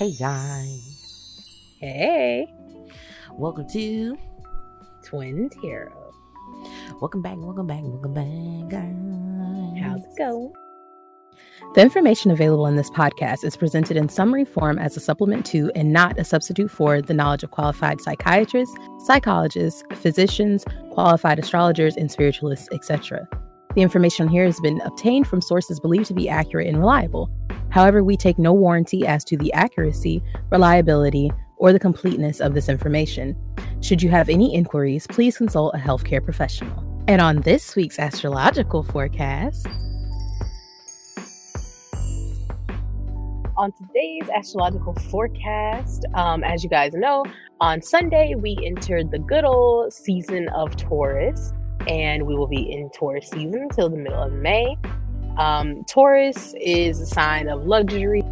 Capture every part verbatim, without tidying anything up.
Hey, guys. Hey. Welcome to Twin Tarot. Welcome back, welcome back, welcome back, guys. How's it going? The information available in this podcast is presented in summary form as a supplement to and not a substitute for the knowledge of qualified psychiatrists, psychologists, physicians, qualified astrologers, and spiritualists, et cetera. The information here has been obtained from sources believed to be accurate and reliable. However, we take no warranty as to the accuracy, reliability, or the completeness of this information. Should you have any inquiries, please consult a healthcare professional. And on this week's astrological forecast... On today's astrological forecast, um, as you guys know, on Sunday, we entered the good old season of Taurus, and we will be in Taurus season till the middle of May. Um, Taurus is a sign of luxury,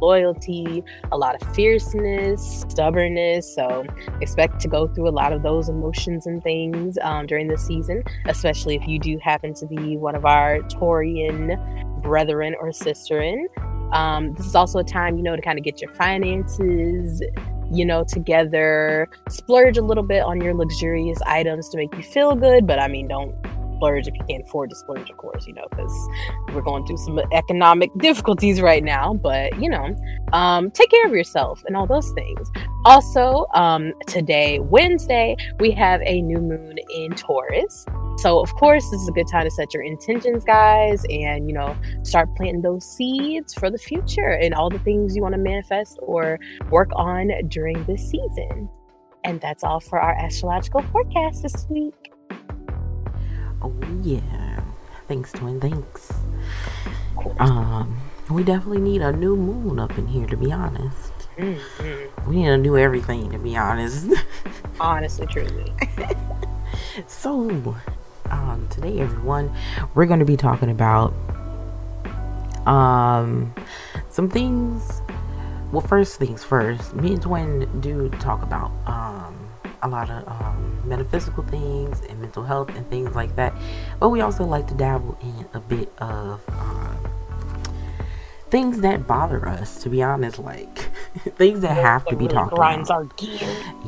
loyalty, a lot of fierceness, stubbornness. So expect to go through a lot of those emotions and things um, during this season, especially if you do happen to be one of our Taurian brethren or sisterin. Um, this is also a time, you know, to kind of get your finances, you know, together, splurge a little bit on your luxurious items to make you feel good. But I mean, don't splurge if you can't afford to splurge, of course, you know, because we're going through some economic difficulties right now. But, you know, um, take care of yourself and all those things. Also, um, today, Wednesday, we have a new moon in Taurus. So, of course, this is a good time to set your intentions, guys, and, you know, start planting those seeds for the future and all the things you want to manifest or work on during this season. And that's all for our astrological forecast this week. Oh, yeah. Thanks, Twin. Thanks. Um, we definitely need a new moon up in here, to be honest. Mm-hmm. We need a new everything, to be honest. Honestly, truly. So... Um, today, everyone, we're going to be talking about um, some things. Well, first things first, me and Twin do talk about um, a lot of um, metaphysical things and mental health and things like that. But we also like to dabble in a bit of um, things that bother us, to be honest, like things that have to be talked about.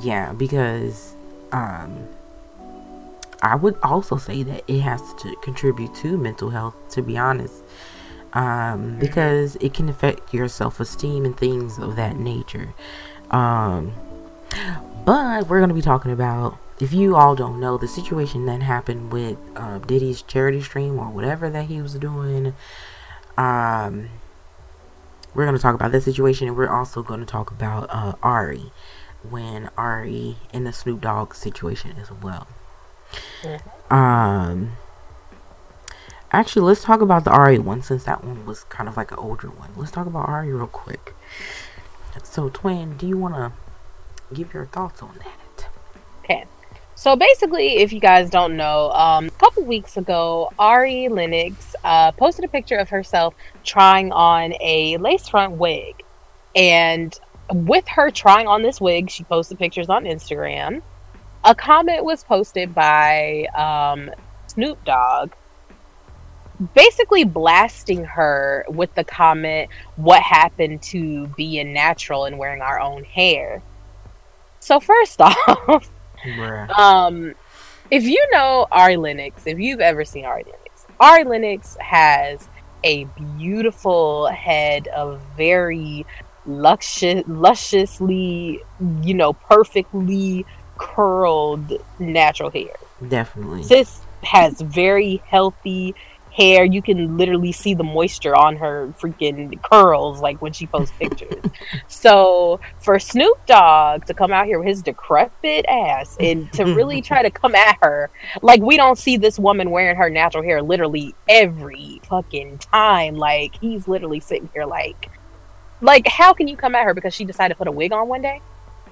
Yeah, because... Um, I would also say that it has to contribute to mental health, to be honest, um, because it can affect your self-esteem and things of that nature. Um, but we're going to be talking about, if you all don't know, the situation that happened with uh, Diddy's charity stream or whatever that he was doing. Um, we're going to talk about that situation, and we're also going to talk about uh, Ari, when Ari and the Snoop Dogg situation as well. Um, actually, let's talk about the Ari one, since that one was kind of like an older one. Let's talk about Ari real quick. So, Twin, do you want to give your thoughts on that? Okay. So, basically, if you guys don't know, um, a couple weeks ago, Ari Lennox uh, posted a picture of herself trying on a lace front wig. And with her trying on this wig, she posted pictures on Instagram. A comment was posted by um, Snoop Dogg, basically blasting her with the comment, "What happened to being natural and wearing our own hair?" So first off, um, if you know Ari Lennox, if you've ever seen Ari Lennox, Ari Lennox has a beautiful head of very luxu- lusciously, you know, perfectly curled natural hair. Definitely. Sis has very healthy hair. You can literally see the moisture on her freaking curls, like when she posts pictures. So for Snoop Dogg to come out here with his decrepit ass and to really try to come at her, like, we don't see this woman wearing her natural hair literally every fucking time. Like, he's literally sitting here like, like, how can you come at her because she decided to put a wig on one day?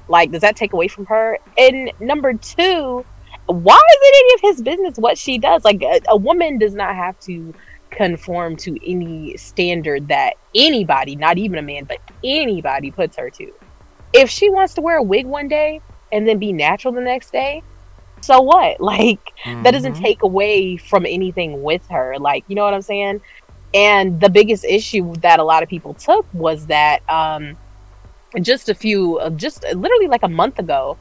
Like, does that take away from her? And number two, why is it any of his business what she does? Like, a, a woman does not have to conform to any standard that anybody, not even a man, but anybody puts her to. If she wants to wear a wig one day and then be natural the next day, so what? Like, mm-hmm. That doesn't take away from anything with her. Like, you know what I'm saying? And the biggest issue that a lot of people took was that, um... just a few, just literally like a month ago,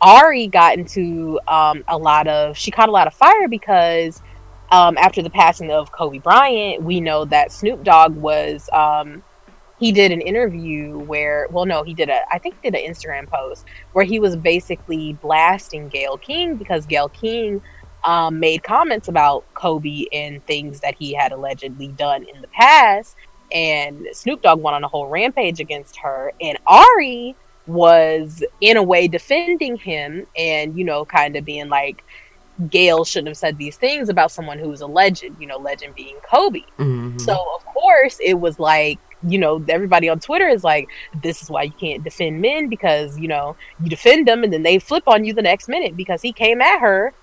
Ari got into um, a lot of, she caught a lot of fire because um, after the passing of Kobe Bryant, we know that Snoop Dogg was, um, he did an interview where, well, no, he did a, I think he did an Instagram post where he was basically blasting Gayle King because Gayle King um, made comments about Kobe and things that he had allegedly done in the past. And Snoop Dogg went on a whole rampage against her. And Ari was in a way defending him and, you know, kind of being like, Gayle shouldn't have said these things about someone who was a legend, you know, legend being Kobe. Mm-hmm. So, of course, it was like, you know, everybody on Twitter is like, this is why you can't defend men, because, you know, you defend them and then they flip on you the next minute because he came at her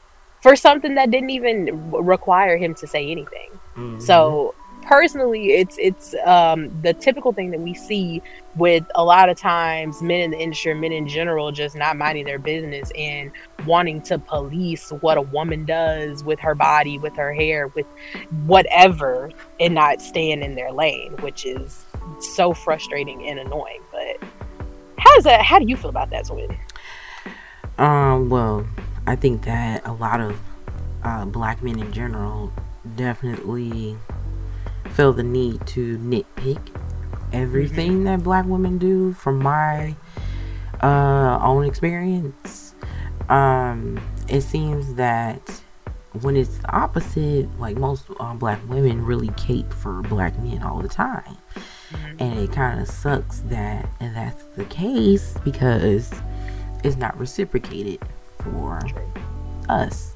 for something that didn't even require him to say anything. Mm-hmm. So, personally, it's it's um, the typical thing that we see with a lot of times men in the industry, men in general, just not minding their business and wanting to police what a woman does with her body, with her hair, with whatever, and not staying in their lane, which is so frustrating and annoying. But how's that? How do you feel about that, Twin? Um, well, I think that a lot of uh, black men in general definitely feel the need to nitpick everything mm-hmm. that black women do. From my uh, own experience, um, it seems that when it's the opposite, like most uh, black women really cape for black men all the time, mm-hmm. and it kind of sucks that and that's the case because it's not reciprocated for us.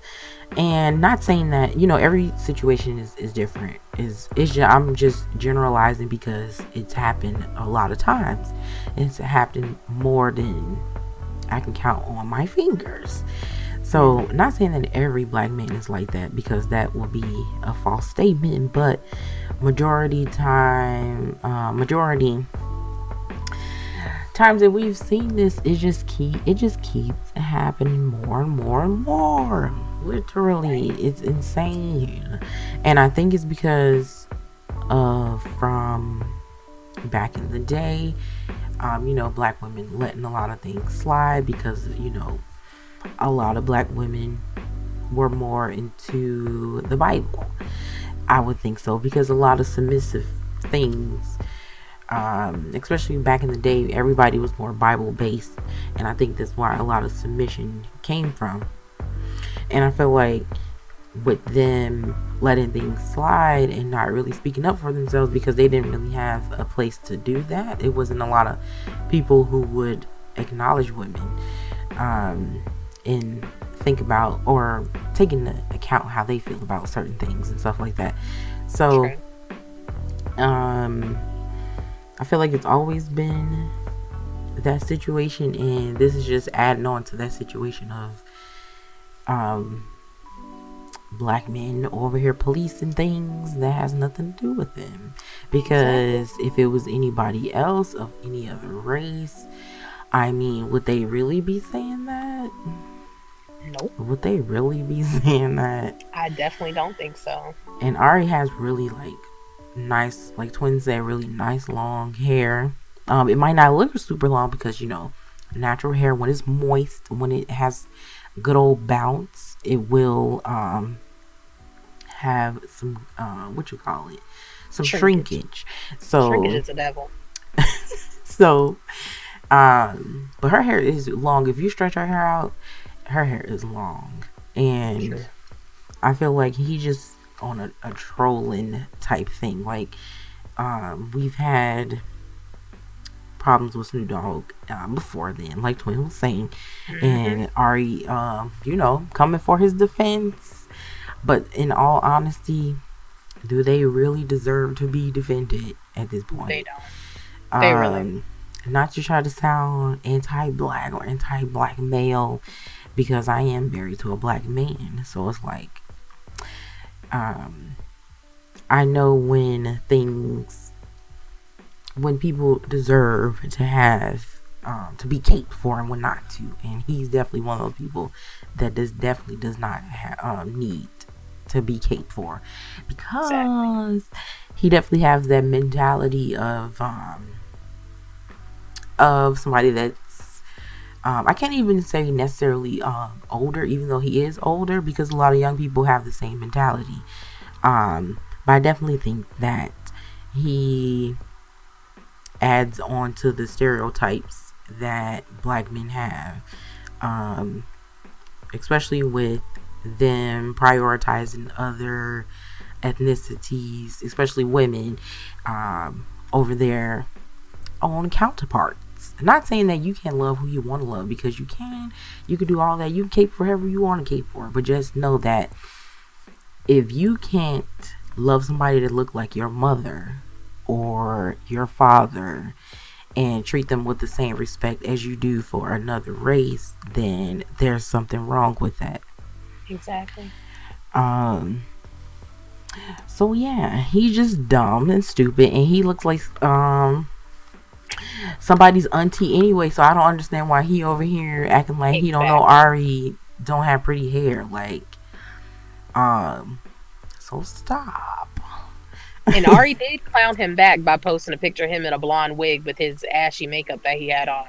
And not saying that, you know, every situation is, is different. Is it's just, I'm just generalizing because it's happened a lot of times. It's happened more than I can count on my fingers. So, not saying that every black man is like that, because that will be a false statement. But majority time, uh, majority times that we've seen this, it just keep it just keeps happening more and more and more. Literally, it's insane. And I think it's because uh from back in the day, um you know, black women letting a lot of things slide because, you know, a lot of black women were more into the Bible. I would think so, because a lot of submissive things, um especially back in the day, everybody was more Bible based, and I think that's why a lot of submission came from. And I feel like with them letting things slide and not really speaking up for themselves because they didn't really have a place to do that. It wasn't a lot of people who would acknowledge women um, and think about or take into account how they feel about certain things and stuff like that. So um, I feel like it's always been that situation, and this is just adding on to that situation of Um, black men over here policing things that has nothing to do with them. Because if it was anybody else of any other race, I mean, would they really be saying that? Nope. Would they really be saying that? I definitely don't think so. And Ari has really like nice, like Twin said, really nice long hair. Um, it might not look super long because, you know, natural hair, when it's moist, when it has good old bounce, it will um have some uh what you call it some shrinkage, shrinkage. So shrinkage is the devil. So um but her hair is long. If you stretch her hair out, her hair is long. And sure. I feel like he just on a, a trolling type thing. Like um we've had problems with Snoop Dogg um, before then, like Twin was saying, mm-hmm. and Ari, um, you know, coming for his defense. But in all honesty, do they really deserve to be defended at this point? They don't. They um, really. Not to try to sound anti-black or anti-black male, because I am married to a black man, so it's like, um, I know when things. when people deserve to have um to be caped for and when not to, and he's definitely one of those people that does definitely does not ha- um, need to be caped for, because exactly. he definitely has that mentality of um of somebody that's, um, I can't even say necessarily um, older, even though he is older, because a lot of young people have the same mentality. Um, but I definitely think that he adds on to the stereotypes that black men have, um, especially with them prioritizing other ethnicities, especially women, um, over their own counterparts. I'm not saying that you can't love who you want to love, because you can. You can do all that. You can cape for whoever you want to cape for. But just know that if you can't love somebody that look like your mother or your father and treat them with the same respect as you do for another race, then there's something wrong with that. Exactly. Um. So yeah, he's just dumb and stupid, and he looks like um somebody's auntie anyway. So I don't understand why he over here acting like exactly. He don't know Ari don't have pretty hair. Like, um, so stop. And Ari did clown him back by posting a picture of him in a blonde wig with his ashy makeup that he had on.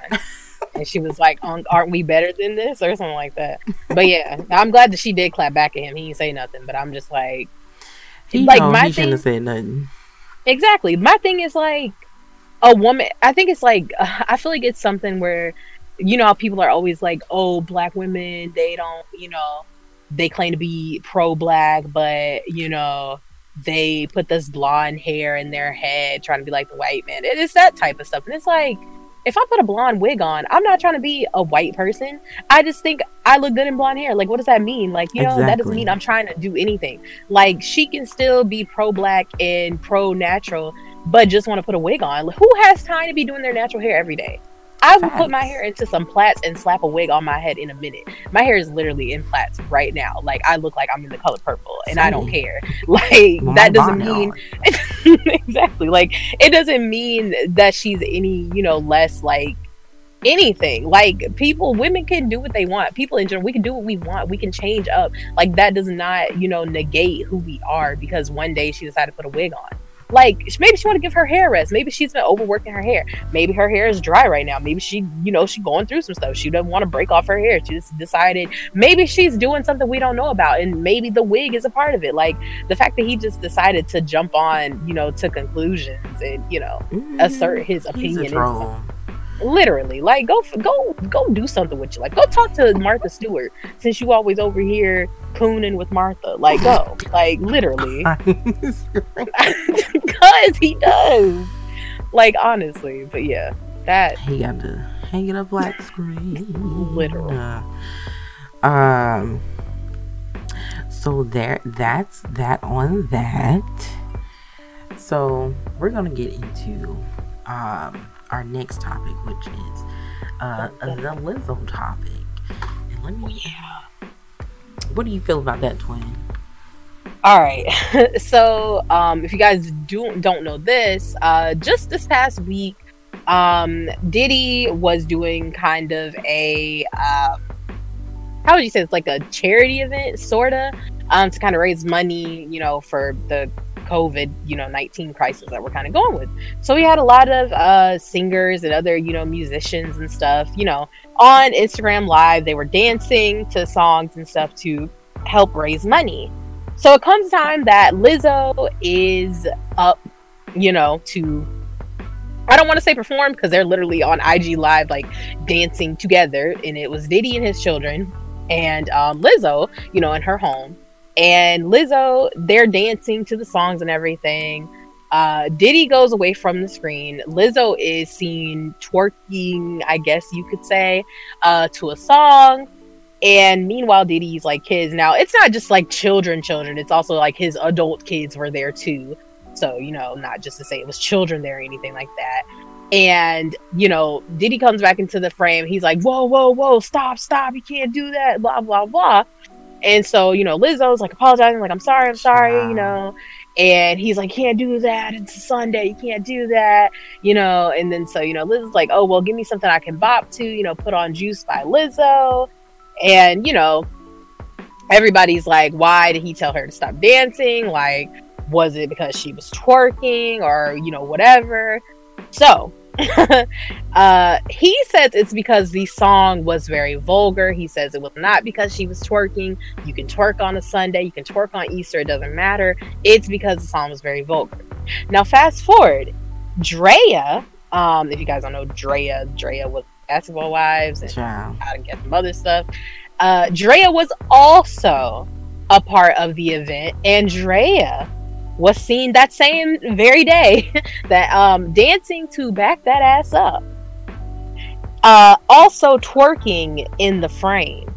And she was like, aren't we better than this? Or something like that. But yeah, I'm glad that she did clap back at him. He didn't say nothing, but I'm just like... He, like, my he thing, shouldn't have said nothing. Exactly. My thing is like, a woman... I think it's like... I feel like it's something where, you know how people are always like, oh, black women, they don't, you know... They claim to be pro-black, but, you know... They put this blonde hair in their head trying to be like the white man. It is that type of stuff. And it's like, if I put a blonde wig on, I'm not trying to be a white person. I just think I look good in blonde hair. Like, what does that mean? Like, you know, exactly. That doesn't mean I'm trying to do anything. Like, she can still be pro-black and pro-natural, but just want to put a wig on. Like, who has time to be doing their natural hair every day? I will put my hair into some plaits and slap a wig on my head in a minute. My hair is literally in plaits right now. Like, I look like I'm in the color purple, and Same. I don't care. Like, my that doesn't mean... exactly. Like, it doesn't mean that she's any, you know, less, like, anything. Like, people, women can do what they want. People in general, we can do what we want. We can change up. Like, that does not, you know, negate who we are because one day she decided to put a wig on. Like, maybe she want to give her hair rest. Maybe she's been overworking her hair. Maybe her hair is dry right now. Maybe she, you know, she's going through some stuff. She doesn't want to break off her hair. She just decided maybe she's doing something we don't know about. And maybe the wig is a part of it. Like, the fact that he just decided to jump on, you know, to conclusions and, you know, mm-hmm. assert his opinion. Literally. Like, go go, go do something with you. Like, go talk to Martha Stewart, since you always over here cooning with Martha. Like, go. Like, literally. Because he does. Like, honestly. But yeah, that... He got to hang it up black screen. Literally. Uh, um, so there, that's that on that. So, we're going to get into... um. our next topic, which is uh, the Lizzo topic. And let me, yeah. What do you feel about that, Twin? All right. So, um, if you guys do, don't know this, uh, just this past week, um, Diddy was doing kind of a, um, how would you say, it's like a charity event, sort of, um, to kind of raise money, you know, for the COVID, you know, nineteen crisis that we're kind of going with. So we had a lot of uh, singers and other, you know, musicians and stuff, you know, on Instagram Live. They were dancing to songs and stuff to help raise money. So it comes time that Lizzo is up, you know, to, I don't want to say perform, because they're literally on I G Live, like, dancing together. And it was Diddy and his children and um, Lizzo, you know, in her home. And Lizzo, they're dancing to the songs and everything. Uh, Diddy goes away from the screen. Lizzo is seen twerking, I guess you could say, uh, to a song. And meanwhile, Diddy's, like, kids. Now, it's not just, like, children, children. It's also, like, his adult kids were there, too. So, you know, not just to say it was children there or anything like that. And, you know, Diddy comes back into the frame. He's like, whoa, whoa, whoa, stop, stop. You can't do that, blah, blah, blah. And so, you know, Lizzo's like apologizing, like, I'm sorry, I'm sorry, wow. you know. And he's like, can't do that. It's Sunday. You can't do that, you know. And then so, you know, Lizzo's like, oh, well, give me something I can bop to, you know, put on Juice by Lizzo. And, you know, everybody's like, why did he tell her to stop dancing? Like, was it because she was twerking or, you know, whatever? So uh, he says it's because the song was very vulgar. He says it was not because she was twerking. You can twerk on a Sunday, you can twerk on Easter, it doesn't matter. It's because the song was very vulgar. Now, fast forward, Drea, um, if you guys don't know Drea, Drea was Basketball Wives and Child. How to Get Mother stuff. Uh, Drea was also a part of the event, and Drea was seen that same very day that um, dancing to Back That Ass Up. Uh, also twerking in the frame.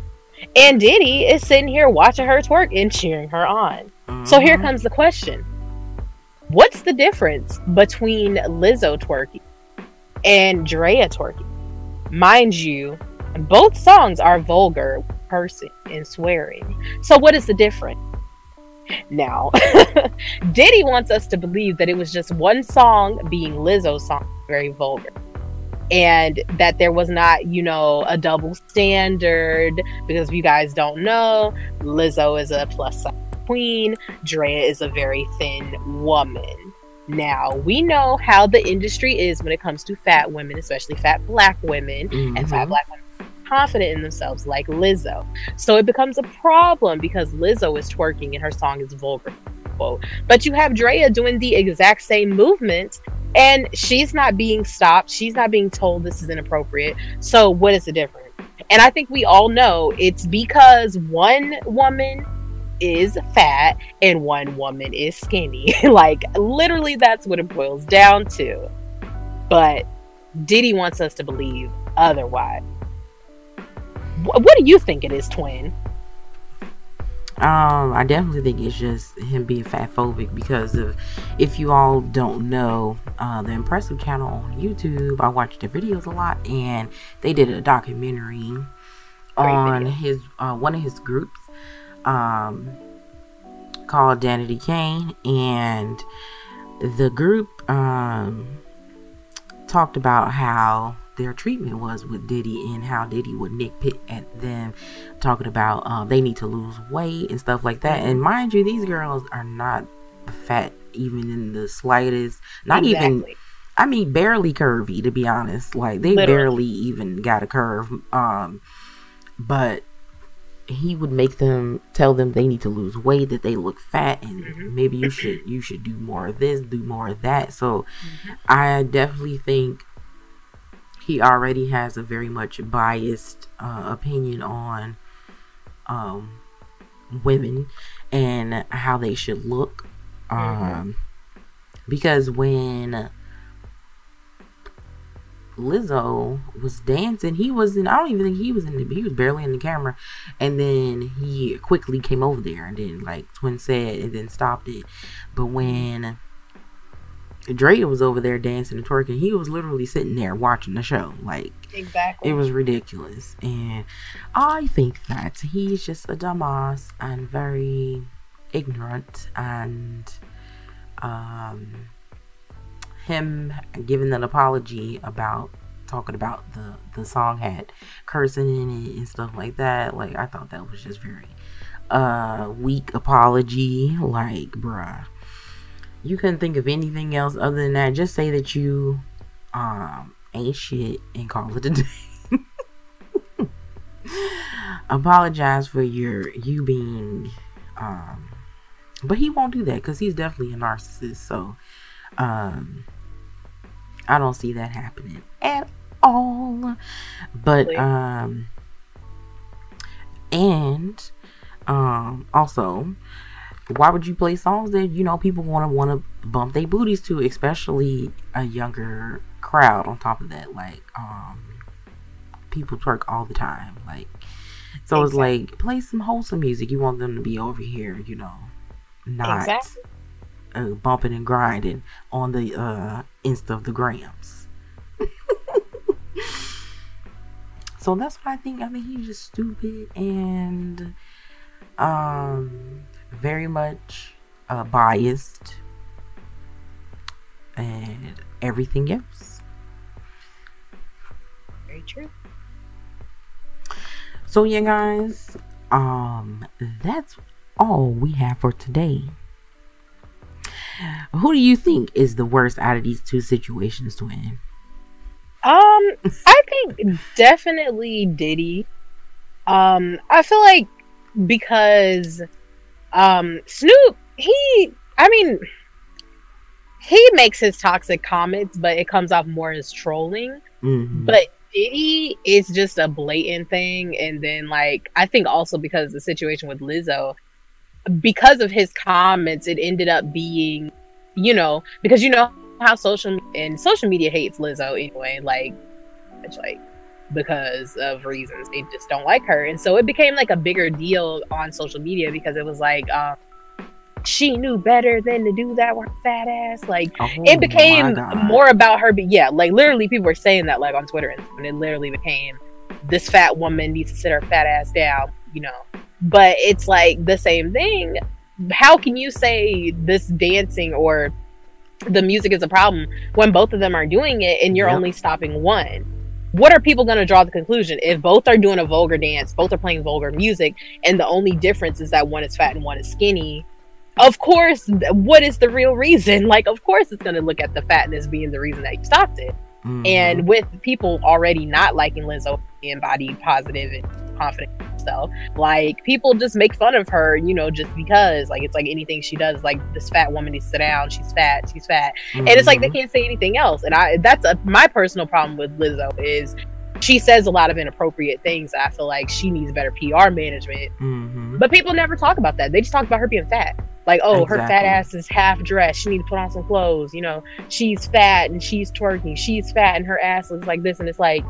And Diddy is sitting here watching her twerk and cheering her on. Mm-hmm. So here comes the question. What's the difference between Lizzo twerking and Drea twerking? Mind you, both songs are vulgar, cursing and swearing. So what is the difference? Now, Diddy wants us to believe that it was just one song being Lizzo's song, very vulgar, and that there was not, you know, a double standard, because if you guys don't know, Lizzo is a plus size queen, Drea is a very thin woman. Now, we know how the industry is when it comes to fat women, especially fat black women, mm-hmm. and fat black women confident in themselves like Lizzo. So it becomes a problem because Lizzo is twerking and her song is vulgar, quote. But you have Drea doing the exact same movement and she's not being stopped. She's not being told this is inappropriate. So what is the difference? And I think we all know it's because one woman is fat and one woman is skinny. Like, literally, that's what it boils down to. But Diddy wants us to believe otherwise. What do you think it is, Twin? Um, I definitely think it's just him being fatphobic, because of, if you all don't know, uh, the Impressive channel on YouTube, I watch their videos a lot, and they did a documentary Great on video. his uh, one of his groups um, called Danity Kane, and the group um, talked about how their treatment was with Diddy and how Diddy would nitpick at them, talking about um, they need to lose weight and stuff like that. And mind you, these girls are not fat even in the slightest. Not exactly. even, I mean, barely curvy, to be honest. Like, they Literally. barely even got a curve. Um, but he would make them, tell them they need to lose weight, that they look fat, and mm-hmm. maybe you should you should do more of this, do more of that. So mm-hmm. I definitely think he already has a very much biased uh, opinion on um, women and how they should look. Um, mm-hmm. Because when Lizzo was dancing, he wasn't, I don't even think he was in the, he was barely in the camera. And then he quickly came over there and then, like Twin said, and then stopped it. But when Drea was over there dancing and twerking, he was literally sitting there watching the show. Like, exactly. It was ridiculous. And I think that he's just a dumbass and very ignorant, and um, him giving an apology about talking about the, the song had cursing in it and stuff like that. Like, I thought that was just very uh, weak apology. Like, bruh. You couldn't think of anything else other than that. Just say that you um, ain't shit and call it a day. Apologize for your you being, um, but he won't do that because he's definitely a narcissist. So um, I don't see that happening at all. But um, and um, also, why would you play songs that, you know, people want to want to bump their booties to, especially a younger crowd? On top of that, like, um, people twerk all the time. Like, so exactly. It's like, play some wholesome music. You want them to be over here, you know, not exactly. uh, bumping and grinding on the uh, Insta of the grams. So that's what I think. I mean, he's just stupid and um... very much uh, biased and everything else. Very true. So yeah, guys, um that's all we have for today. Who do you think is the worst out of these two situations, Twin? Um, I think definitely Diddy. Um, I feel like because um, Snoop, he, I mean, he makes his toxic comments, but it comes off more as trolling. Mm-hmm. But Diddy is just a blatant thing. And then, like, I think also because the situation with Lizzo, because of his comments, it ended up being, you know, because you know how social and social media hates Lizzo anyway, like, it's like because of reasons they just don't like her, and so it became like a bigger deal on social media because it was like um, she knew better than to do that with her fat ass. Like, oh, it became more about her. But yeah, like literally, people were saying that like on Twitter, and it literally became this fat woman needs to sit her fat ass down, you know. But it's like the same thing. How can you say this dancing or the music is a problem when both of them are doing it and you're yep. only stopping one? What are people going to draw the conclusion? If both are doing a vulgar dance, both are playing vulgar music, and the only difference is that one is fat and one is skinny, of course, what is the real reason? Like, of course it's going to look at the fatness being the reason that you stopped it. Mm-hmm. And with people already not liking Lizzo and body positive and confident stuff, like people just make fun of her, you know, just because like it's like anything she does, like this fat woman needs to sit down, she's fat, she's fat, mm-hmm. and it's like they can't say anything else. And I that's a, my personal problem with Lizzo is she says a lot of inappropriate things. I feel like she needs better P R management, mm-hmm. but people never talk about that. They just talk about her being fat. Like, oh, exactly. her fat ass is half dressed. She needs to put on some clothes. You know, she's fat and she's twerking. She's fat and her ass looks like this. And it's like,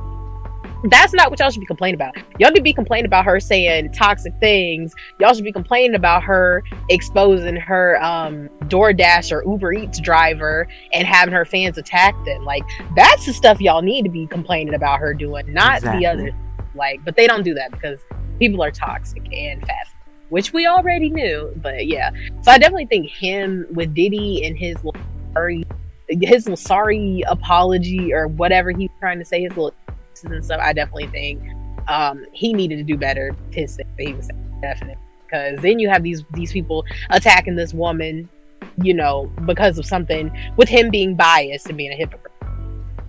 that's not what y'all should be complaining about. Y'all should be complaining about her saying toxic things. Y'all should be complaining about her exposing her um, DoorDash or Uber Eats driver and having her fans attack them. Like, that's the stuff y'all need to be complaining about her doing, not exactly. the other. Like, but they don't do that because people are toxic and fat, which we already knew, but yeah. So I definitely think him with Diddy and his little sorry, his little sorry apology or whatever he's trying to say, his little excuses and stuff, I definitely think um, he needed to do better. His thing he was saying, definitely. Because then you have these, these people attacking this woman, you know, because of something with him being biased and being a hypocrite.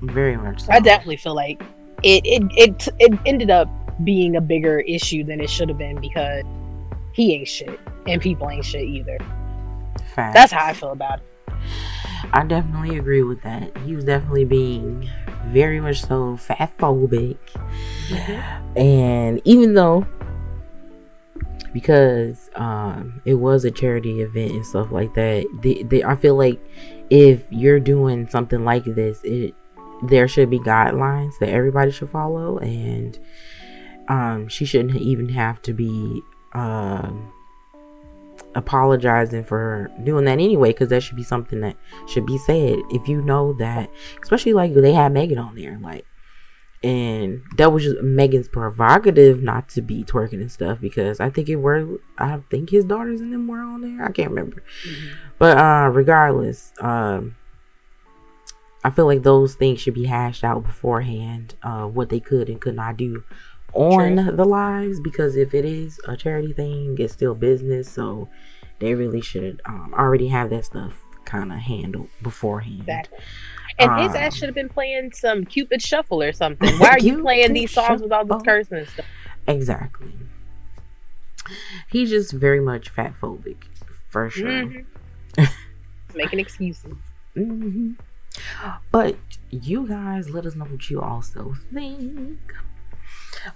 Very much so. I definitely feel like it it, it, it ended up being a bigger issue than it should have been because he ain't shit, and people ain't shit either. Facts. That's how I feel about it. I definitely agree with that. He was definitely being very much so fatphobic. Mm-hmm. And even though, because um, it was a charity event and stuff like that, they, they, I feel like if you're doing something like this, it there should be guidelines that everybody should follow, and um, she shouldn't even have to be Um, apologizing for doing that anyway, because that should be something that should be said. If you know that, especially like they had Megan on there, like, and that was just Megan's provocative not to be twerking and stuff, because I think it were, I think his daughters and them were on there. I can't remember, mm-hmm. but uh, regardless, um, I feel like those things should be hashed out beforehand, uh, what they could and could not do on True. the lives, because if it is a charity thing, it's still business, so they really should um, already have that stuff kind of handled beforehand. Exactly. And um, his ass should have been playing some Cupid Shuffle or something. Why are you playing these songs with all this cursing and stuff? Exactly. He's just very much fatphobic, for sure. Mm-hmm. Making excuses. Mm-hmm. But you guys, let us know what you also think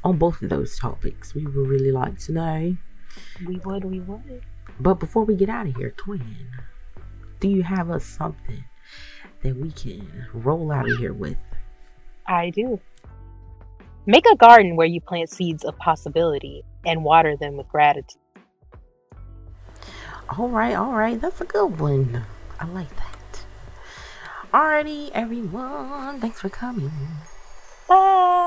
on both of those topics. We would really like to know. We would, we would. But before we get out of here, Twin, do you have us something that we can roll out of here with? I do. Make a garden where you plant seeds of possibility and water them with gratitude. All right, all right. That's a good one. I like that. Alrighty, everyone. Thanks for coming. Bye.